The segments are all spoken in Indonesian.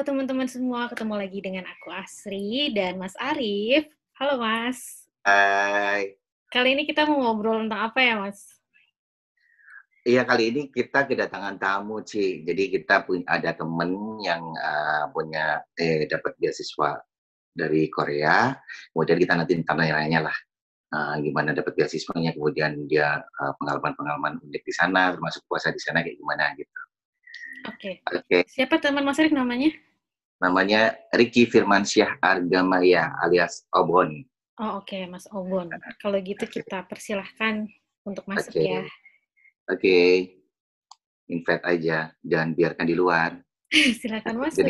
Halo teman-teman semua, ketemu lagi dengan aku Asri dan Mas Arief. Halo Mas. Hai. Kali ini kita mau ngobrol tentang apa ya Mas? Iya, kali ini kita kedatangan tamu, Ci. Jadi kita ada temen yang dapat beasiswa dari Korea. Kemudian kita nanti tanya-tanya lah gimana dapat beasiswanya, kemudian dia pengalaman-pengalaman unik di sana, termasuk puasa di sana kayak gimana gitu. Oke. Siapa teman Mas Rick namanya? Namanya Ricky Firmansyah Argamaya alias Obon. Oh, oke, Mas Obon. Kalau gitu kita persilahkan untuk masuk ya. Oke. Invite aja, jangan biarkan di luar. Silakan masuk.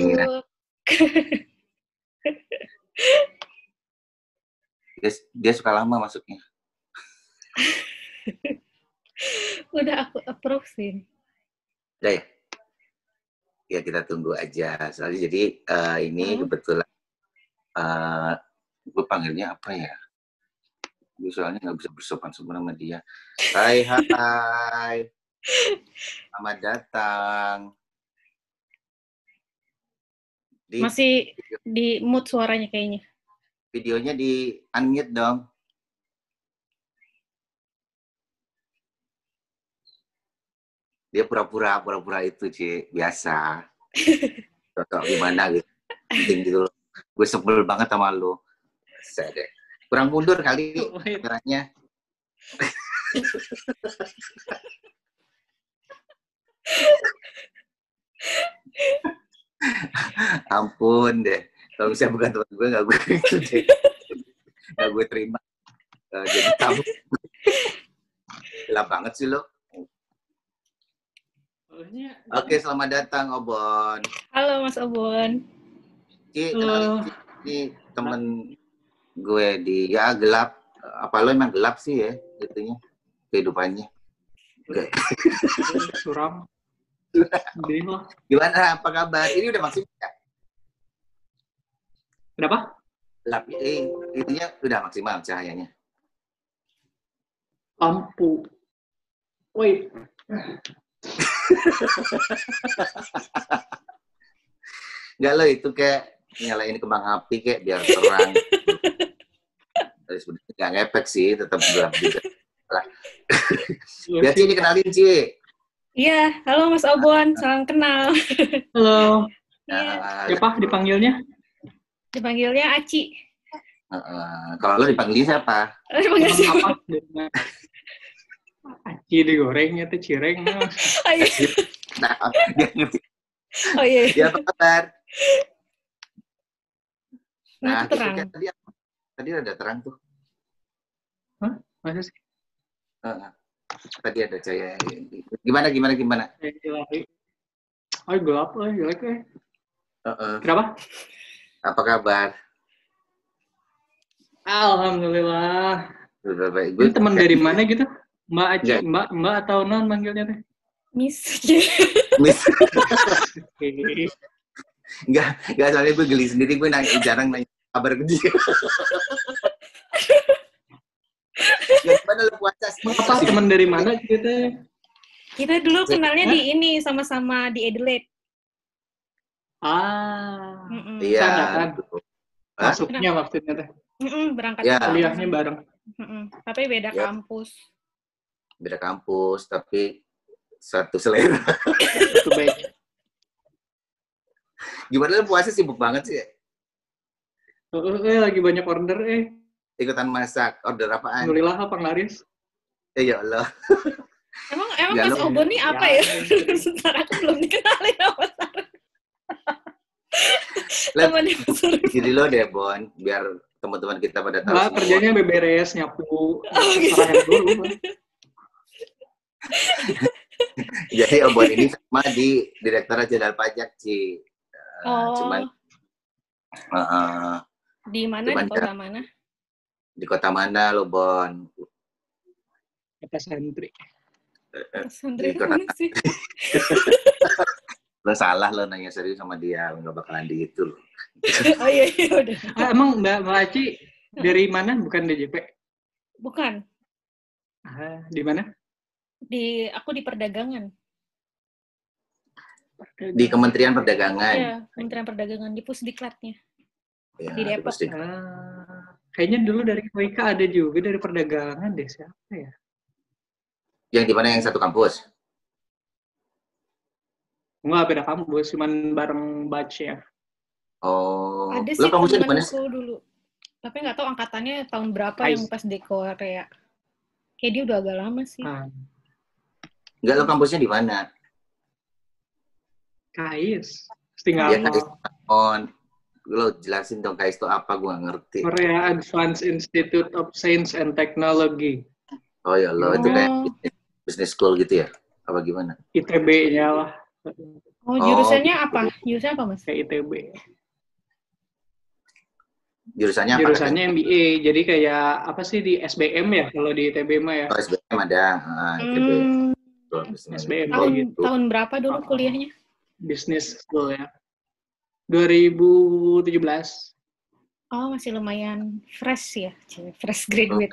Dia suka lama masuknya. Udah aku approve sih. Udah ya? Ya kita tunggu aja. Soalnya jadi ini kebetulan gue panggilnya apa ya? Gue soalnya nggak bisa bersopan santun sama dia. Hai. Selamat datang. Masih di mute suaranya kayaknya. Videonya di unmute dong. Dia pura-pura itu, Ci. Biasa. Contoh gimana gitu. Gitu. Gue sebel banget sama lu. Sedih. Kurang mundur kali kameranya. Ampun deh. Kalau misalnya bukan teman gue, gak gue gitu deh. Gak gue terima. Jadi tamu. Gila banget sih lo. Oke, selamat datang Obon. Halo Mas Obon. Ci, kenalin Ci. Ini temen gue di gelap. Apa lo emang gelap sih ya itunya kehidupannya. Oke. Suram. Gimana? Apa kabar? Ini udah maksimal ya? Kenapa? Gelap. Itunya udah maksimal cahayanya. Lampu. Wait. Enggak lo itu kayak nyalain kembang api kayak biar terang. Terus sebenarnya nggak ngepek sih, tetap gelap juga. Biar Ci dikenalin Ci. Iya, halo Mas Obon, salam kenal. Halo. Siapa dipanggilnya? Dipanggilnya Aci. Kalau lo dipanggilnya siapa? Dipanggil siapa? Aci digoreng atau cireng? Oh iya. Nah, dia ngerti. Oh iya. Dia apa kabar? Nah, terang. Tadi ada terang tuh. Hah? Masa sih? Tadi ada cahaya. Gimana? Oh, gelap. Oh, jelek. Kenapa? Apa kabar? Alhamdulillah. Ini teman dari mana gitu? Mbak Aci, Mbak atau non manggilnya teh? Miss. Enggak, soalnya gue geli sendiri, gue jarang nanya kabar ke dia. Gimana lu puasa? Apa teman dari mana kita? Kita dulu kenalnya di ini sama-sama di Adelaide. Ah, iya. Masuknya maksudnya teh. Berangkat kuliahnya bareng. Tapi beda kampus. Beda kampus, tapi satu selera. Gimana lu puasa sibuk banget sih? Lagi banyak order Ikutan masak, order apaan? Alhamdulillah, apa laris? Ya Allah. Emang Mas Obon nih apa ya? Sebentar, aku belum dikenalin sama Sarah. Jadi lo deh, Bon, biar teman-teman kita pada tahu. Kerjanya beberes, nyapu. Jadi Obon ini sama di Direktorat Jenderal Pajak Ci. Cuman di mana? Di kota mana? Di kota mana lo Bon? Kota Santri. Santri mana sih? Lo salah lo nanya serius sama dia, nggak bakalan di itu lo. Oh iya udah. Emang Mbak Aci dari mana? Bukan DJP? Bukan. Di mana? Aku di perdagangan. di Kementerian Perdagangan. Iya, Kementerian Perdagangan di Pusdiklatnya. Ya, di Depok. Kayaknya dulu dari KOICA ada juga dari perdagangan deh, siapa ya? Yang di mana yang satu kampus? Enggak, beda kampus, cuman bareng batch ya. Oh, ada sih temanku dulu. Tapi nggak tahu angkatannya tahun berapa KAIS. Yang pas di Korea. Kayak dia udah agak lama sih. Enggak, lo kampusnya di mana? KAIS. Setinggal. Ya, KAIS on. Lo jelasin dong KAIS itu apa, gue nggak ngerti. Korea Advanced Institute of Science and Technology. Oh ya lo, itu kayak business school gitu ya? Apa gimana? ITB-nya lah. Oh, jurusannya apa? Jurusannya apa, Mas? Kayak ITB. Jurusannya apa? Jurusannya MBA. Jadi kayak apa sih di SBM ya kalau di ITB mah ya? Oh, SBM ada. ITB. SBM gitu. Tahun berapa dulu kuliahnya? Business school ya. 2017. Oh, masih lumayan fresh ya. Fresh graduate.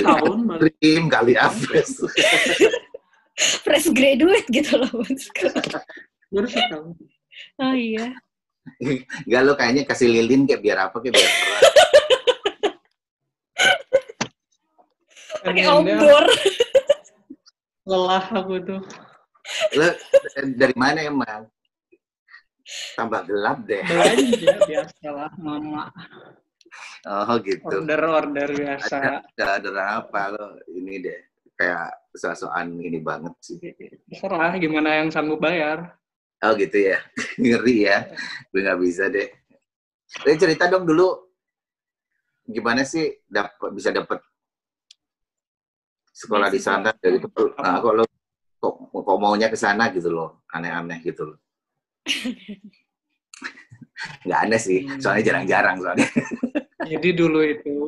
Tahun baru. Dream kali fresh. Fresh graduate gitu loh. Baru setahun. Oh iya. Enggak, lo kayaknya kasih lilin kayak biar apa, kayak biar terang. Pakai obor. Lelah aku tuh. Lo dari mana emang? Tambah gelap deh. Belanja, biasalah mama. Oh gitu. Order biasa. Ada apa lo ini deh. Kayak soal-soal ini banget sih. Serah gimana yang sanggup bayar. Oh gitu ya, ngeri ya, gue nggak bisa deh. Tapi cerita dong dulu, gimana sih bisa dapat sekolah di sana dari itu? Nah, kalau kok maunya ke sana gitu loh, aneh-aneh gitu loh. Nggak aneh sih, soalnya jarang-jarang soalnya. Jadi dulu itu,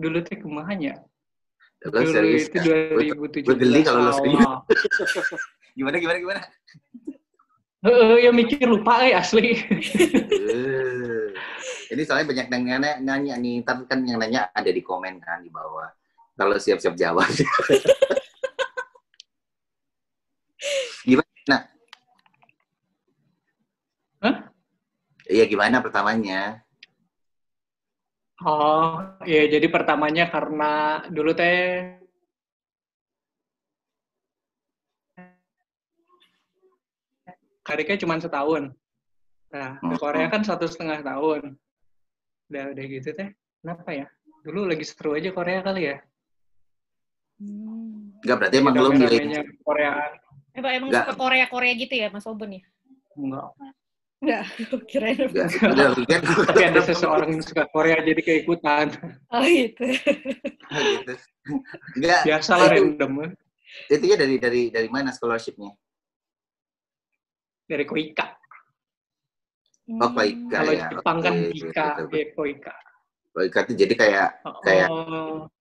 dulu tuh kemahanya. Dulu serius, itu 2017. Gue geli kalau lo serius. Gimana? Ya mikir lupa asli. Ini soalnya banyak nanya nih. Ntar kan yang nanya ada di komen kan di bawah. Kalau siap-siap jawab. Gimana? Hah? Iya gimana pertamanya? Oh, ya jadi pertamanya karena dulu teh kariknya cuma setahun. Nah, di Korea kan 1,5 tahun. Udah gitu teh. Kenapa ya? Dulu lagi seru aja Korea kali ya. Enggak berarti emang belum milih Korea. Emang suka Korea gitu ya Mas Obon ya? Enggak. Enggak, kirain enggak. Tapi ada seseorang yang suka Korea jadi keikutan. Oh gitu. Enggak. Biasalah random. Itu ya dari mana scholarship-nya? Dari KOICA. Oh, KOICA. Kalau ya. Jepang kan KOICA, KOICA. KOICA itu jadi kayak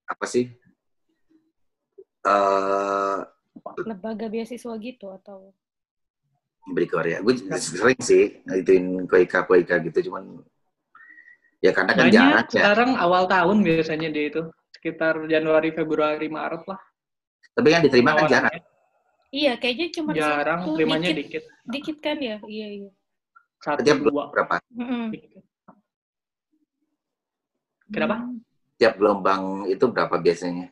apa sih? Lembaga beasiswa gitu atau beri Korea, gue sering sih ngituin KOICA gitu, cuman ya karena kan jarak ya. Sekarang awal tahun biasanya dia itu sekitar Januari, Februari, Maret lah. Tapi yang diterima kan jarang. Iya, kayaknya cuma jarang, terimanya dikit kan ya, iya. Satu tiap dua berapa? Kenapa? Tiap gelombang itu berapa biasanya?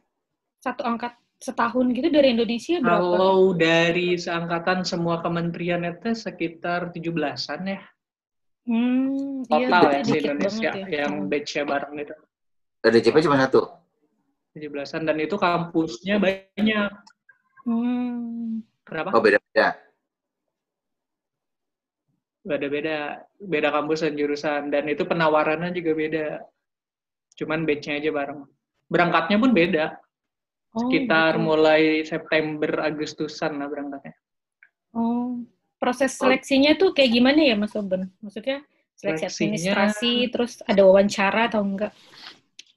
Satu angkat. Setahun gitu dari Indonesia berapa? Kalau dari seangkatan semua kementerian itu sekitar 17-an ya. Total iya, ya di Indonesia ya. Yang batch-nya bareng gitu. DJP cuma satu? 17-an dan itu kampusnya banyak. Kenapa? Oh beda-beda? Beda kampus dan jurusan. Dan itu penawarannya juga beda. Cuman batch-nya aja bareng. Berangkatnya pun beda. Sekitar mulai September Agustusan lah berangkatnya. Oh, proses seleksinya tuh kayak gimana ya Mas Oben? Maksudnya seleksi administrasi, terus ada wawancara atau enggak?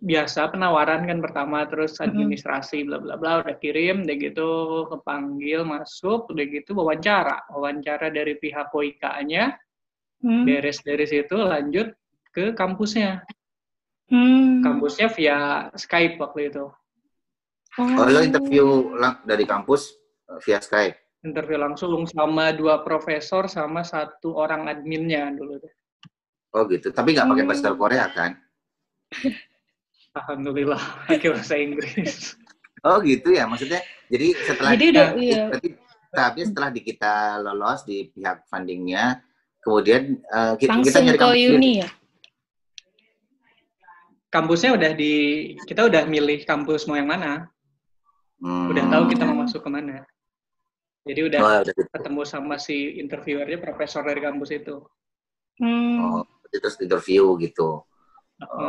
Biasa penawaran kan pertama, terus administrasi, bla bla bla, udah kirim, udah gitu kepanggil masuk, udah gitu wawancara. Wawancara dari pihak KOICA-nya, beres dari situ lanjut ke kampusnya. Kampusnya via Skype waktu itu. Oryo interview dari kampus via Skype. Interview langsung sama 2 profesor sama 1 orang adminnya dulu. Oh gitu, tapi nggak pakai bahasa Korea kan? Alhamdulillah, pakai bahasa Inggris. Oh gitu ya, maksudnya jadi setelah tahapnya setelah kita lolos di pihak fundingnya, kemudian kita nyari kampus. Ya? Kampusnya udah kita udah milih kampus mau yang mana, udah tahu kita mau masuk kemana. Jadi udah ketemu sama si interviewernya, profesor dari kampus itu. Oh, terus interview gitu.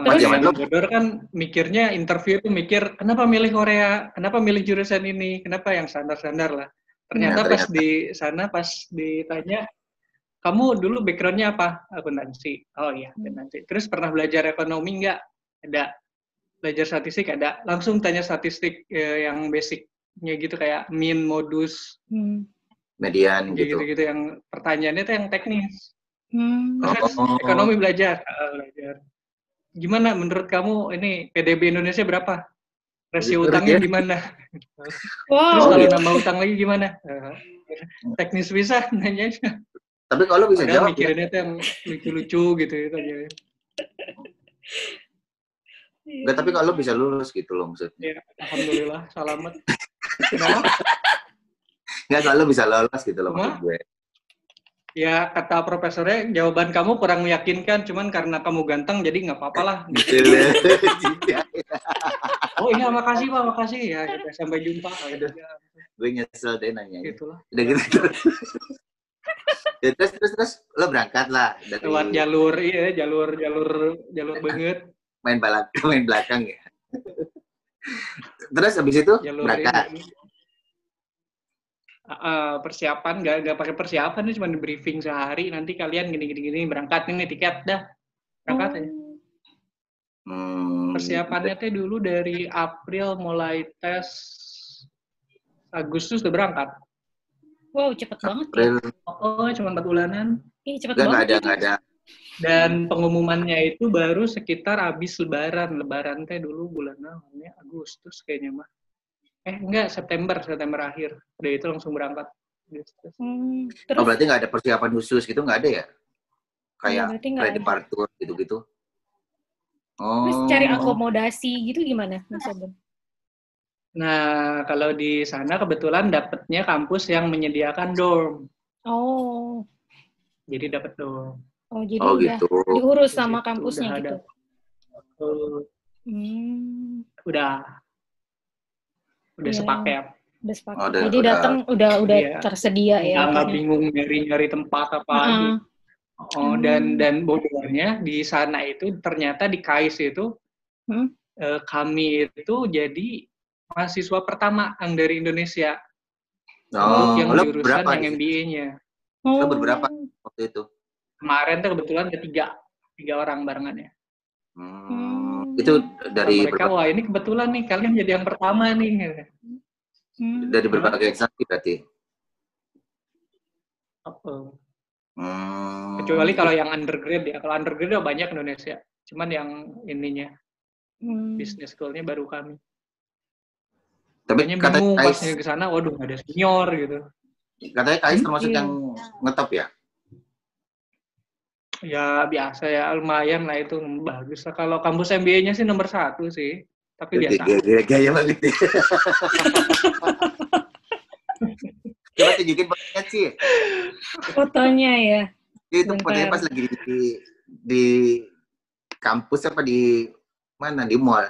Terus yang bodor kan mikirnya interview itu mikir, kenapa milih Korea, kenapa milih jurusan ini, kenapa yang standar-standar lah. Ternyata pas di sana, pas ditanya, kamu dulu backgroundnya apa? Akuntansi. Oh iya, akuntansi. Terus pernah belajar ekonomi nggak? Ada. Belajar statistik ada. Langsung tanya statistik yang basicnya gitu, kayak mean, modus, median gitu. Gitu-gitu yang pertanyaannya itu yang teknis. Ekonomi belajar. Gimana menurut kamu ini PDB Indonesia berapa? Rasio utangnya gimana? Terus kalau nambah utang lagi gimana? Teknis bisa nanya aja. Tapi kalau bisa jawab mikirinnya itu yang lucu-lucu gitu aja. Enggak, tapi kalau bisa lulus gitu loh maksudnya. Ya, alhamdulillah, selamat. Enggak, kalau bisa lolos gitu loh maksud gue. Ya, kata profesornya, jawaban kamu kurang meyakinkan, cuman karena kamu ganteng, jadi nggak apa-apa lah. Oh iya, makasih. Ya, kita sampai jumpa. Gue nyesel deh nanya. Itulah. Udah gitu. Ya, terus lo berangkat lah dari... lewat jalur banget main belakang ya. Terus habis itu jalur berangkat ini. Persiapan nggak pakai persiapan nih, cuma di briefing sehari, nanti kalian gini berangkat nih tiket dah berangkat aja. Persiapannya teh dulu dari April mulai tes Agustus udah berangkat. Wow, cepet banget ya. Oh, cuma 4 bulanan. Ih, cepet banget. Nggak ada. Dan pengumumannya itu baru sekitar abis Lebaran. Lebaran teh dulu bulannya Agustus kayaknya mah. Enggak, September akhir. Udah itu langsung berangkat. Terus? Oh, berarti nggak ada persiapan khusus gitu, nggak ada ya? Kayak pre-departure gitu-gitu? Oh. Terus cari akomodasi gitu gimana, Mas Abang? Nah, kalau di sana kebetulan dapatnya kampus yang menyediakan dorm. Oh. Jadi dapat dorm. Oh, jadi gitu. Diurus sama kampusnya gitu. Udah sepaket. Udah sepaket. Jadi datang udah tersedia ya. Nggak bingung nyari tempat apa gitu. Dan bodohnya di sana itu ternyata di KAIS itu kami itu jadi mahasiswa pertama yang dari Indonesia. Yang jurusan yang MBA-nya. Lo berberapa waktu itu? Kemarin tuh kebetulan ada 3 orang barengannya. Itu dari mereka, wah ini kebetulan nih, kalian jadi yang pertama nih. Dari berbagai instansi berarti? Kecuali kalau yang undergrad ya. Kalau undergrad udah banyak Indonesia. Cuman yang ininya, business school-nya baru kami. Tapi katanya bingung pas ke sana, waduh nggak ada senior gitu. Katanya KAIS termasuk yang ngetop ya? Ya biasa ya, lumayan lah itu, bagus lah. Kalau kampus MBA-nya sih nomor 1 sih, tapi biasa. Gaya banget. Coba tunjukin fotonya sih. Fotonya ya. Itu fotonya pas lagi di kampus apa di mana, di mall.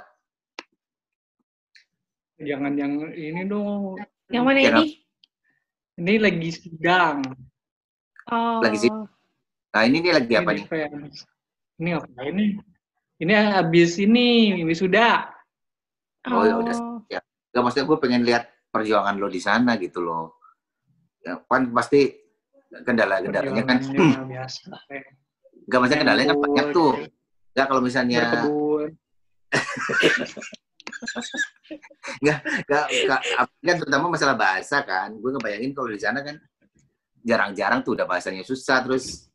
Jangan yang ini dong. Yang mana ini? Ini lagi sidang. Oh. Lagi sidang. Nah ini dia lagi apa nih? Ini apa ini? Ini habis ini wisuda. Oh ya udah. Ya. Gak, maksudnya gue pengen lihat perjuangan lo di sana gitu loh. Ya, kan pasti kendala-kendalanya kan. Biasa. Gak, maksudnya kendalanya kan banyak tuh. Ya kalau misalnya. Nggak, terutama masalah bahasa kan, gue ngebayangin kalau di sana kan jarang-jarang tuh udah bahasanya susah, terus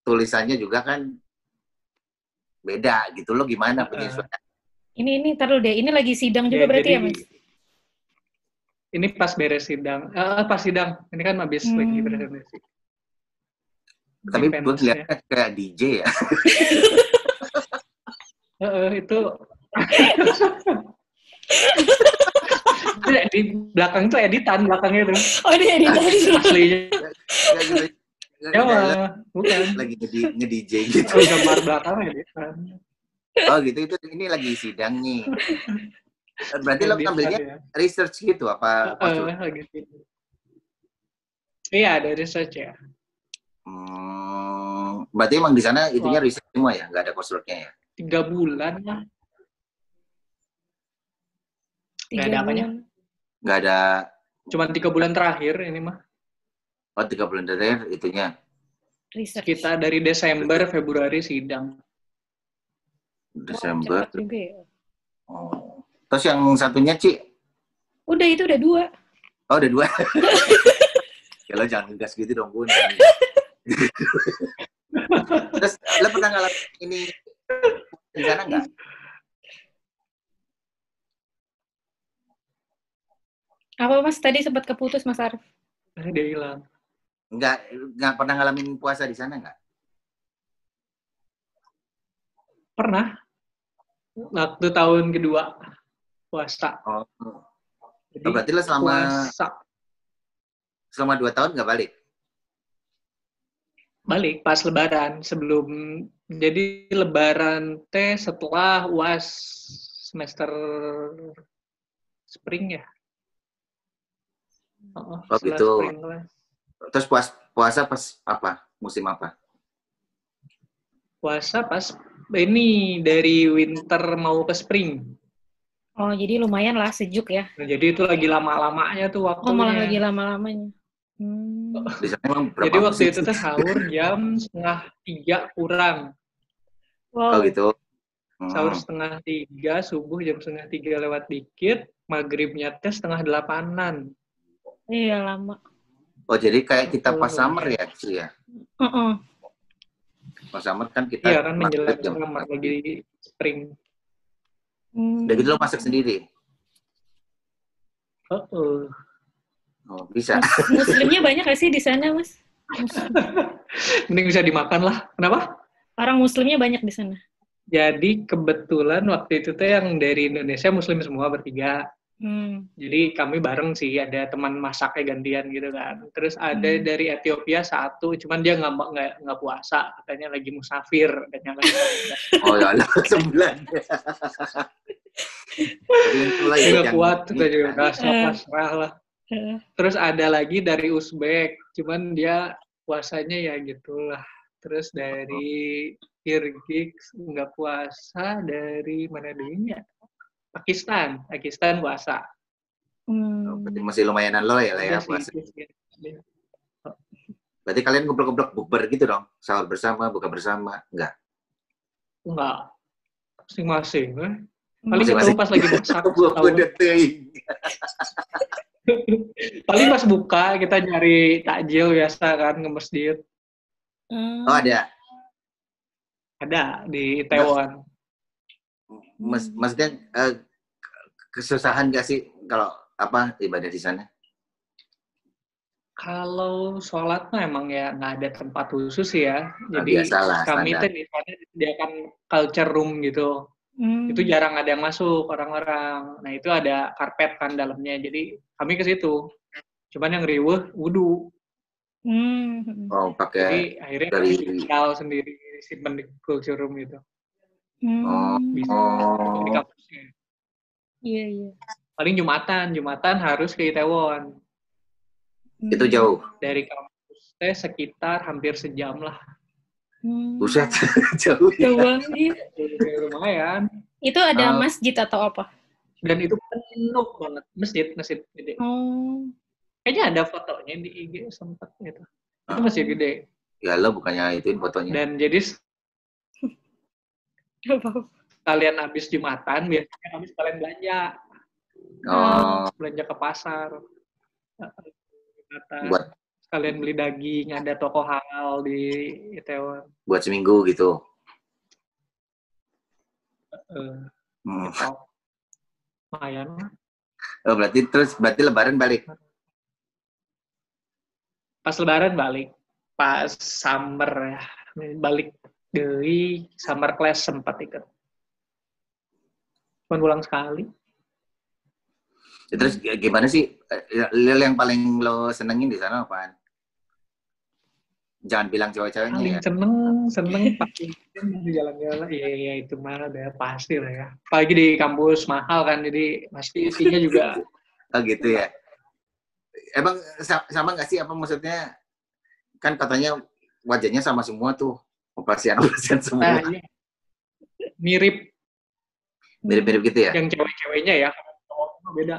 tulisannya juga kan beda gitu, lo gimana penyesuaian? Ini terlalu deh, ini lagi sidang juga ya, berarti jadi, ya Mas? Ini pas beres sidang, pas sidang. Ini kan habis lagi presentasi. Tapi gue lihatnya kayak DJ ya. Itu di belakang tuh editan belakangnya tuh. Oh, ini editan aslinya. Ya, bukan lagi nge-DJ gitu. Gambar belakang editan. Oh gitu, itu ini lagi sidang nih. Berarti lo ngambilnya ya. Research gitu apa? Gitu. Iya, ada research ya. Berarti emang di sana itunya research semua ya, nggak ada coursework-nya ya? 3 bulan lah. Nggak ada apanya? Nggak ada. Cuma 3 bulan terakhir ini mah. Oh, 3 bulan terakhir itunya. Research. Kita dari Desember, Februari sidang. Desember. Oh. Terus yang satunya, Ci? Udah, itu udah 2. Oh, udah 2? Ya lo jangan ngegas gitu dong, Bun. Terus, lo pernah ngalamin ini di sana nggak? Apa, Mas? Tadi sempat keputus, Mas Arif. Dia hilang. Nggak pernah ngalamin puasa di sana nggak? Pernah. Waktu tahun kedua. Puasa. Oh. Jadi, berarti lo selama 2 tahun nggak balik? Balik pas Lebaran sebelum jadi Lebaran teh setelah UAS semester spring ya. Oh gitu. Terus puasa pas apa? Musim apa? Puasa pas ini dari winter mau ke spring. Oh, jadi lumayan lah sejuk ya. Nah, jadi itu lagi lama-lamanya tuh waktunya. Oh, malah lagi lama-lamanya. Jadi waktu itu tuh sahur jam 2:30 kurang. Wow. Oh gitu. Sahur 2:30, subuh jam 2:30 lewat dikit, maghribnya teh 7:30-an. Iya, lama. Oh, jadi kayak kita pas summer ya, Ci ya? Pas summer kan kita... Iya, kan menjelang summer lagi spring. Dan gitu lo masak sendiri? Oh, bisa. Mas, muslimnya banyak gak sih di sana, Mas? Mending bisa dimakan lah. Kenapa? Orang muslimnya banyak di sana. Jadi kebetulan waktu itu tuh yang dari Indonesia muslim semua bertiga. Jadi kami bareng sih, ada teman masaknya gantian gitu kan. Terus ada dari Ethiopia satu, cuman dia nggak puasa, katanya lagi musafir, katanya lagi. Oh ya, sebulan. Nggak kuat, katanya pasrah lah. Terus ada lagi dari Uzbek, cuman dia puasanya ya gitulah. Terus dari Kyrgyz nggak puasa, dari mana dulunya? Pakistan puasa. Berarti masih lumayanan lo ya lah ya puasa. Berarti kalian kumpul-kumpul bukber gitu dong? Sahur bersama, buka bersama, enggak? Enggak. Masing-masing. Paling ketemu pas lagi buka. Paling pas buka kita nyari takjil biasa kan ke masjid. Oh ada? Ada di Itaewon. Maksudnya kesusahan gak sih kalau apa ibadah di sana? Kalau sholat mah emang ya nggak ada tempat khusus ya. Jadi biasalah, kami itu di sana disediakan culture room gitu. Itu jarang ada yang masuk orang-orang. Nah itu ada karpet kan dalamnya. Jadi kami ke situ. Cuman yang riweuh wudu. Oh pakai. Jadi akhirnya dijual sendiri simpen di culture room gitu. Bisa di kampusnya. Iya, iya. Paling Jumatan harus ke Itaewon. Itu jauh? Dari kampusnya sekitar hampir sejam lah. Buset, jauh ya. Lumayan. Itu ada masjid atau apa? Dan itu penuh banget. Masjid gede. Kayaknya ada fotonya di IG sempat gitu. Itu masjid gede. Ya lo bukannya ituin fotonya. Dan jadi kalian habis Jumatan biasanya kami sekalian belanja. Belanja ke pasar. Buat sekalian beli daging, ada toko halal di Itaewon. Buat seminggu gitu. Lumayan. Oh, berarti lebaran balik? Pas lebaran balik. Pas summer balik dari summer class sempat ikut. Cuman pulang sekali. Ya, terus gimana sih yang paling lo senengin di sana apaan? Jangan bilang cowok-cowoknya paling ya. Seneng pakai jalan-jalan. Iya itu mah udah pasti lah ya. Apalagi di kampus mahal kan, jadi pasti isinya juga. Oh gitu ya. Emang sama nggak sih, apa maksudnya? Kan katanya wajahnya sama semua tuh, operasian semua. Nah, iya. Mirip gitu ya? Yang cewek-ceweknya ya, cowok-cowok beda.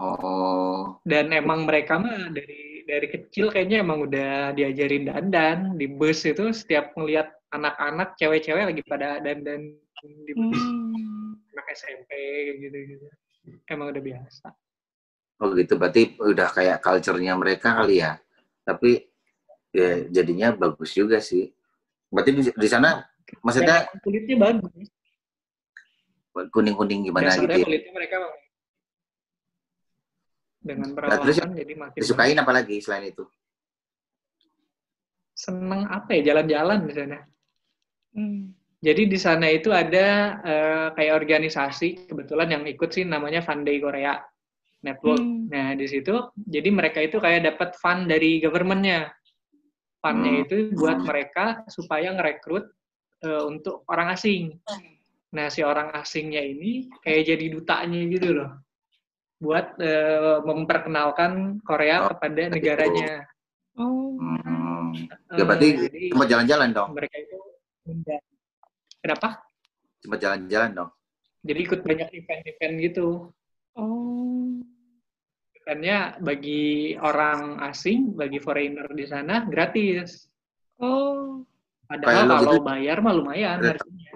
Oh. Dan emang mereka mah dari kecil kayaknya emang udah diajarin dandan di bus itu, setiap ngelihat anak-anak cewek-cewek lagi pada dandan di bus, anak SMP gitu-gitu, emang udah biasa. Oh gitu, berarti udah kayak culture-nya mereka kali ya? Tapi ya, jadinya bagus juga sih. Berarti di sana maksudnya ya, kulitnya bagus. Kuning-kuning gimana biasanya gitu. Ya? Kulitnya mereka dengan perawatan jadi makin disukain apa lagi selain itu? Seneng apa ya, jalan-jalan di sana. Jadi di sana itu ada kayak organisasi, kebetulan yang ikut sih namanya Funday Korea Network. Nah, di situ jadi mereka itu kayak dapat fund dari government-nya. Fund-nya itu buat mereka supaya ngerekrut untuk orang asing. Nah, si orang asingnya ini kayak jadi dutanya gitu loh. Buat memperkenalkan Korea kepada negaranya. Oh. Ya berarti cuma jalan-jalan dong. Mereka itu kenapa? Cuma jalan-jalan dong. Jadi ikut banyak event-event gitu. Oh. Karena bagi orang asing, bagi foreigner di sana gratis. Oh. Padahal kalau gitu, bayar mah lumayan harganya.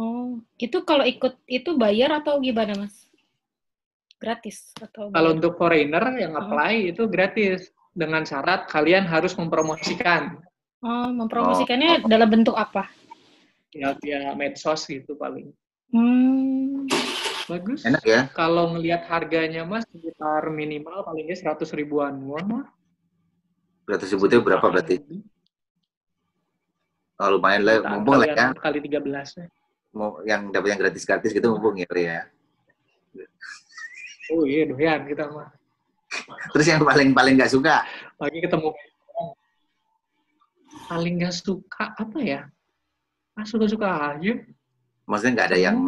Oh, itu kalau ikut itu bayar atau gimana, Mas? Gratis atau? Kalau bayar? Untuk foreigner yang apply itu gratis dengan syarat kalian harus mempromosikan. Oh, mempromosikannya dalam bentuk apa? Ya medsos gitu paling. Bagus. Enak ya? Kalau ngelihat harganya mas sekitar minimal palingnya 100 ribuan won mah. 100 ribu itu berapa berarti? Kalau lumayan lah, mumpung lah ya. Kali 13. Mau yang dapat yang gratis gitu mumpung ya. Oh iya doyan kita mah. Terus yang paling nggak suka? Lagi ketemu. Paling nggak suka apa ya? Suka-suka aja. Maksudnya nggak ada yang.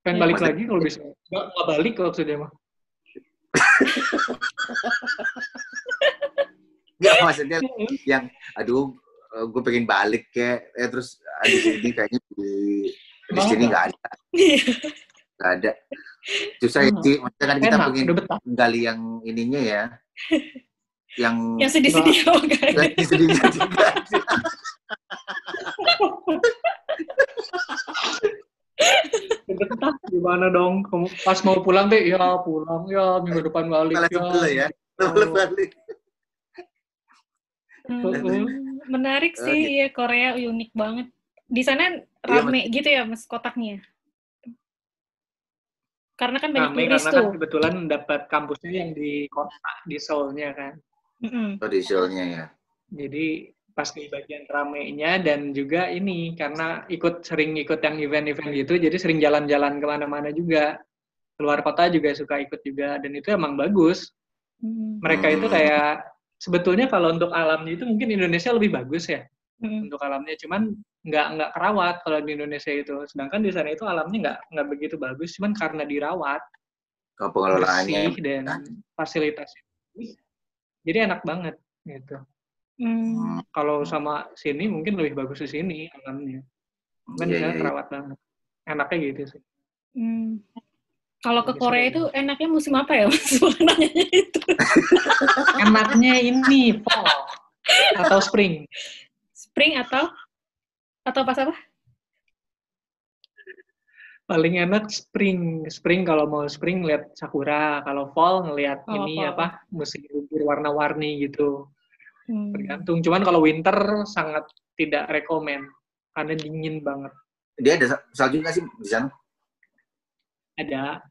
Pengen balik maksudnya, lagi kalau bisa. Nggak balik kalau maksudnya mah. Nggak maksudnya yang, aduh, gue pengen balik kayak, terus di sini kayaknya di sini nggak ada. Nggak ada. Susah sih, maksudnya kan kita pengen gali yang ininya ya. Yang sedih-sedih kalau nggak ada. Yang sedih-sedih juga. Betah gimana dong, pas mau pulang deh, ya pulang, ya minggu depan balik ya. Balik. Menarik sih, ya Korea unik banget. Di sana rame gitu ya mas kotaknya? Karena kan banyak turis tuh. Karena kan kebetulan dapat kampusnya yang di kota, di Seoul-nya kan. Oh di Seoul-nya ya. Jadi pasti bagian ramenya dan juga ini karena sering ikut yang event-event gitu, jadi sering jalan-jalan kemana-mana juga, keluar kota juga suka ikut juga, dan itu emang bagus. Mereka itu kayak sebetulnya kalau untuk alamnya itu mungkin Indonesia lebih bagus ya untuk alamnya, cuman nggak kerawat kalau di Indonesia itu, sedangkan di sana itu alamnya nggak begitu bagus, cuman karena dirawat, pengelolaannya dan fasilitasnya, jadi enak banget gitu. Kalau sama sini mungkin lebih bagus di sini alamnya, kan terawat banget, enaknya gitu sih. Kalau ke Korea itu enaknya musim apa ya? Nanyanya itu. Enaknya ini fall atau spring. Spring atau pas apa? Paling enak spring. Spring kalau mau spring lihat sakura, kalau fall ngelihat apa musim gugur warna-warni gitu. Tergantung. Cuman kalau winter sangat tidak rekomen karena dingin banget. Dia ada salju nggak sih di sana? Ada.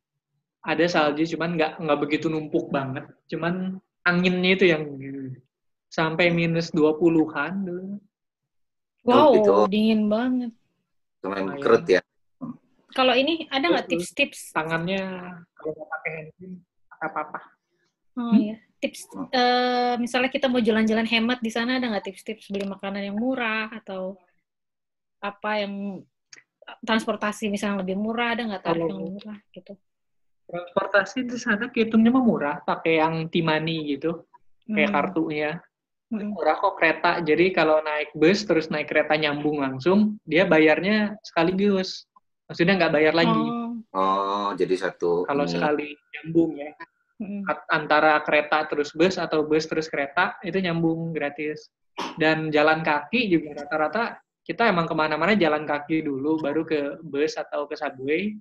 ada salju, cuman nggak begitu numpuk banget. Cuman anginnya itu yang sampai minus 20-an dulu. Wow, itu dingin banget. Lumayan kerut ya. Kalau ini ada nggak tips-tips? Tangannya kalau nggak pakai handphone, pakai apa-apa. Oh iya. Tips, misalnya kita mau jalan-jalan hemat di sana, ada nggak tips-tips beli makanan yang murah atau apa yang transportasi misalnya lebih murah, ada nggak tarif yang murah gitu? Transportasi di sana hitungnya mah murah, pakai yang T-money gitu, kayak kartunya. Murah kok kereta, jadi kalau naik bus terus naik kereta nyambung langsung, dia bayarnya sekaligus. Maksudnya nggak bayar lagi. Oh, jadi satu. Kalau sekali nyambung ya. Antara kereta terus bus atau bus terus kereta itu nyambung gratis. Dan jalan kaki juga rata-rata kita emang kemana-mana jalan kaki dulu baru ke bus atau ke subway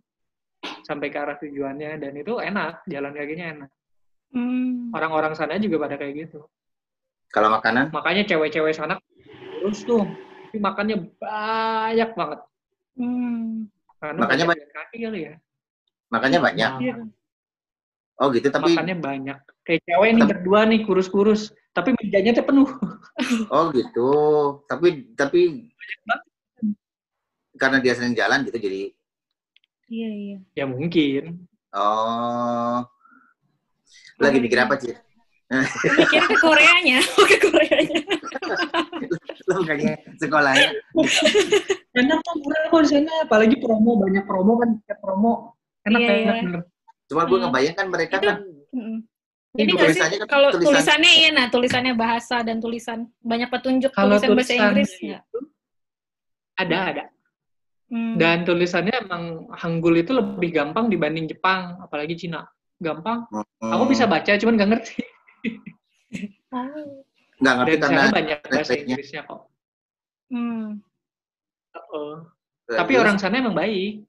sampai ke arah tujuannya, dan itu enak, jalan kakinya enak. Orang-orang sana juga pada kayak gitu. Kalau makanan? Makanya cewek-cewek sana terus tuh makannya banyak banget. Karena makanya banyak kaki kali ya. Makanya banyak. Iya. Oh gitu, tapi... Makannya banyak. Kayak cewek ini berdua nih, kurus-kurus. Tapi mejanya tuh penuh. Oh gitu. Tapi... Karena dia sering jalan gitu, jadi... Iya, iya. Ya mungkin. Oh. Lagi mikir apa, Cid? Mikir ke Koreanya. Oke, Koreanya. Lo kayaknya sekolahnya. Enak kok, murah kok di sana. Apalagi promo, banyak promo kan. Promo. Enak, yeah, enak, bener. Cuma gue ngebayangkan mereka itu, kan ini tulisannya kan kalau tulisannya iya, nah tulisannya bahasa dan tulisan banyak petunjuk kalau tulisan bahasa Inggris ya. Ada. Dan tulisannya emang Hangul itu lebih gampang dibanding Jepang, apalagi Cina. Gampang. Aku bisa baca cuman enggak ngerti. Enggak ngerti karena banyak bahasa Inggrisnya kok. Tapi orang sana emang baik.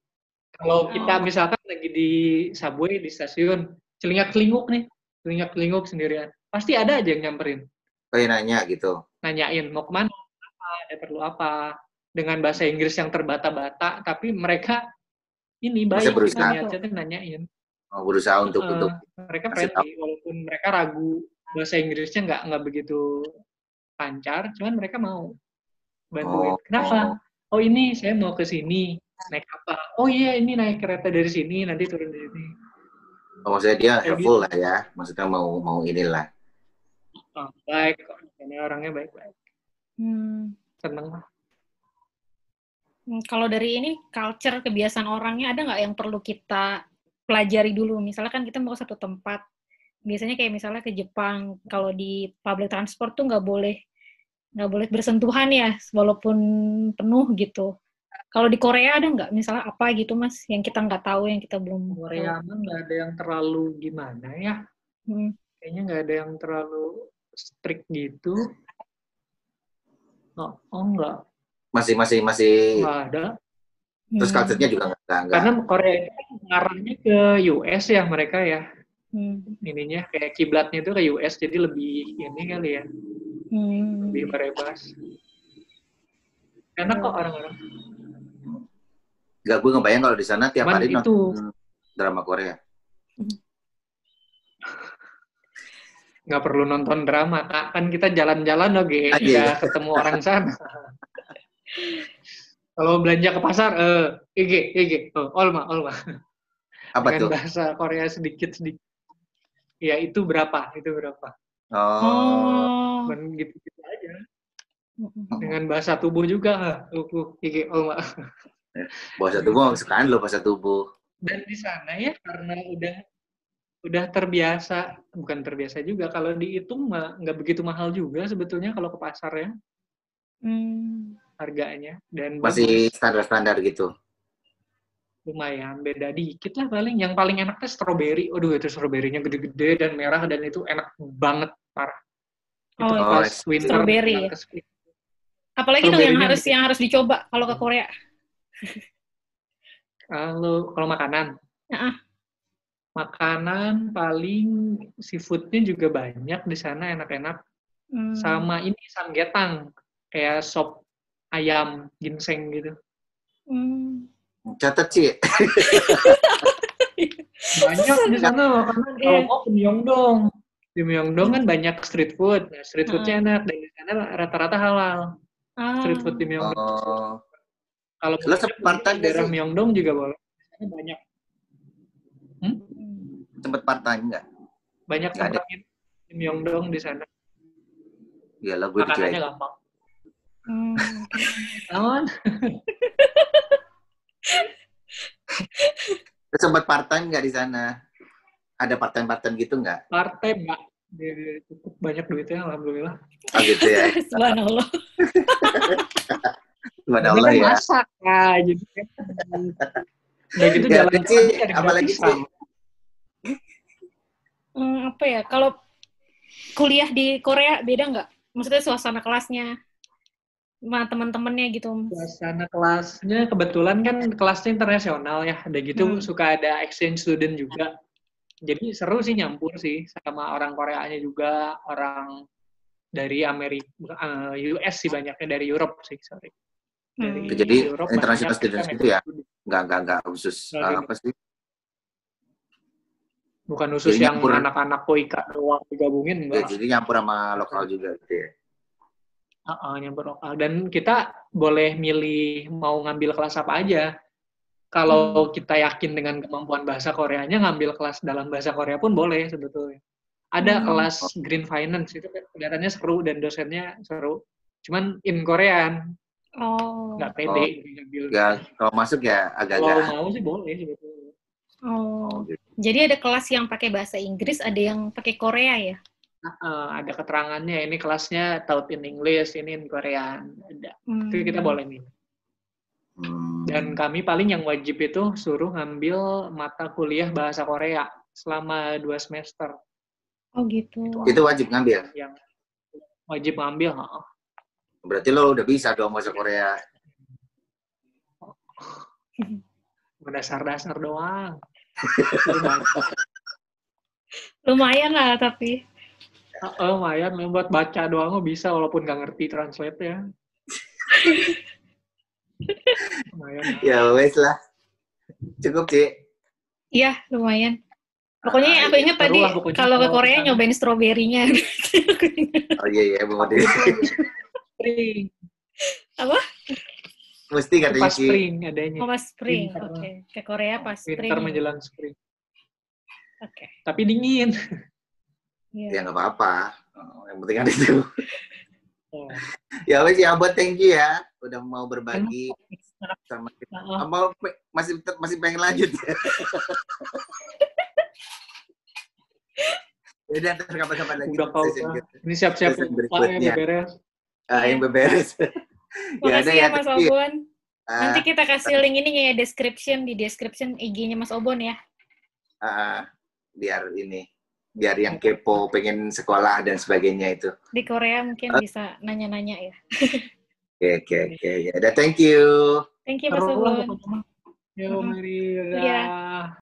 Kalau kita misalkan lagi di subway, di stasiun, celingak-celinguk nih, celingak-celinguk sendirian. Pasti ada aja yang nyamperin. Kayak nanya gitu. Nanyain, mau kemana, ada perlu apa. Dengan bahasa Inggris yang terbata-bata, tapi mereka ini baik. Nanyain. Oh, berusaha untuk mereka friendly, walaupun mereka ragu. Bahasa Inggrisnya nggak begitu lancar, cuman mereka mau bantuin. Kenapa? Oh ini, saya mau ke sini. Naik apa? Oh iya, ini naik kereta dari sini, nanti turun dari sini. Oh, maksudnya dia helpful lah ya. Maksudnya mau inilah. Oh, baik. Ini orangnya baik-baik. Seneng lah. Kalau dari ini, culture, kebiasaan orangnya ada nggak yang perlu kita pelajari dulu? Misalnya kan kita mau ke satu tempat. Biasanya kayak misalnya ke Jepang, kalau di public transport tuh nggak boleh bersentuhan ya, walaupun penuh gitu. Kalau di Korea ada nggak misalnya apa gitu mas yang kita nggak tahu, yang kita belum Korea tahu. Mah nggak ada yang terlalu gimana ya, kayaknya nggak ada yang terlalu strict gitu. Oh nggak, masih nggak ada. Terus culture-nya juga nggak. Karena Korea ngarahnya ke US ya mereka ya, ininya kayak kiblatnya itu ke US, jadi lebih ini kali ya, lebih merebas. Enak kok orang-orang. Gak, gue ngebayang kalau di sana tiap hari nonton drama Korea. Gak perlu nonton drama, Kak. Kan kita jalan-jalan lagi, gak ketemu orang sana. Kalau belanja ke pasar, olma. Apa dengan tuh? Bahasa Korea sedikit. Ya, itu berapa. Oh. Dan gitu-gitu aja. Dengan bahasa tubuh juga, bahasa tubuh kesukaan lo, bahasa tubuh. Dan di sana ya karena udah terbiasa, bukan terbiasa juga, kalau dihitung nggak begitu mahal juga sebetulnya kalau ke pasar ya, harganya dan masih standar gitu. Lumayan beda dikit lah paling. Yang paling enak tuh stroberi. Aduh itu stroberinya gede-gede dan merah dan itu enak banget parah. Gitu, stroberi. Ya? Apalagi tuh yang harus dicoba kalau ke Korea. Kalau makanan. Makanan paling seafoodnya juga banyak di sana, enak-enak. Sama ini samgyetang, kayak sop ayam ginseng gitu. Catat sih. Banyak di sana makanan. Kalau mau ke Myeongdong, di Myeongdong kan banyak street food. Nah, street foodnya enak, dan di sana rata-rata halal. Street food di Myeongdong. Kalau di daerah Myeongdong juga boleh. Banyak. Tempat part-time nggak? Banyak tempat di Myeongdong di sana. Iyalah, gue makanannya gampang. Aman. Sempat part-time nggak di sana? Ada part-time gitu nggak? Part-time nggak. Cukup banyak duitnya, alhamdulillah. Oh gitu ya? Subhanallah. Subhanallah ya. Masak lah. Jadi kan. Udah gitu jalan-jalan. Apalagi sih? Apa ya? Kalau kuliah di Korea beda nggak? Maksudnya suasana kelasnya sama teman-temannya gitu. Suasana kelasnya kebetulan kan kelasnya internasional ya, ada gitu suka ada exchange student juga. Jadi seru sih, nyampur sih sama orang Koreanya juga, orang dari Amerika, US sih banyaknya, dari Europe sih, sorry. Dari jadi international student gitu ya? Nggak khusus apa sih? Bukan khusus jadi yang anak-anak KOICA doang digabungin, enggak. Jadi nyampur sama lokal juga gitu ya? Nyampur lokal. Dan kita boleh milih mau ngambil kelas apa aja. Kalau kita yakin dengan kemampuan bahasa Koreanya, ngambil kelas dalam bahasa Korea pun boleh sebetulnya. Ada kelas Green Finance, itu kelihatannya seru dan dosennya seru. Cuman in Korean. Nggak pede. Kalau masuk ya agak-agak. Kalau mau sih boleh sebetulnya. Jadi ada kelas yang pakai bahasa Inggris, ada yang pakai Korea ya? Ada keterangannya, ini kelasnya taught in English, ini in Korean. Ada. Itu kita boleh nih. Dan kami paling yang wajib itu suruh ngambil mata kuliah bahasa Korea selama 2 semester. Oh gitu. Itu wajib ngambil? Yang wajib ngambil. Berarti lo udah bisa dong bahasa Korea. Dasar-dasar doang. Lumayan lah tapi. Lumayan, buat baca doang bisa walaupun nggak ngerti translate ya. Lumayan. Ya wes lah. Cukup sih. Iya, lumayan. Pokoknya aku ingat tadi kalau ke Korea nyobain stroberinya. Oh iya, buat deh. Spring. Apa? Mesti katanya pas spring adanya. Pas spring, oke. Ke Korea pas spring. Winter menjelang spring. Oke. Tapi dingin. Ya nggak apa-apa. Yang penting ada itu. Ya wes ya, buat thank you ya. Udah mau berbagi sama kita. Mau masih pengen lanjut. Udah terkapan-kapan lagi. Udah kau. Ini siap-siap berikutnya. Yang beberes. Makasih ya Mas Obon. Nanti kita kasih link ininya ya, description IG-nya Mas Obon ya. Biar yang kepo pengen sekolah dan sebagainya itu. Di Korea mungkin bisa nanya-nanya ya. Oke. Thank you. Thank you Mas Obon. Yo Mary.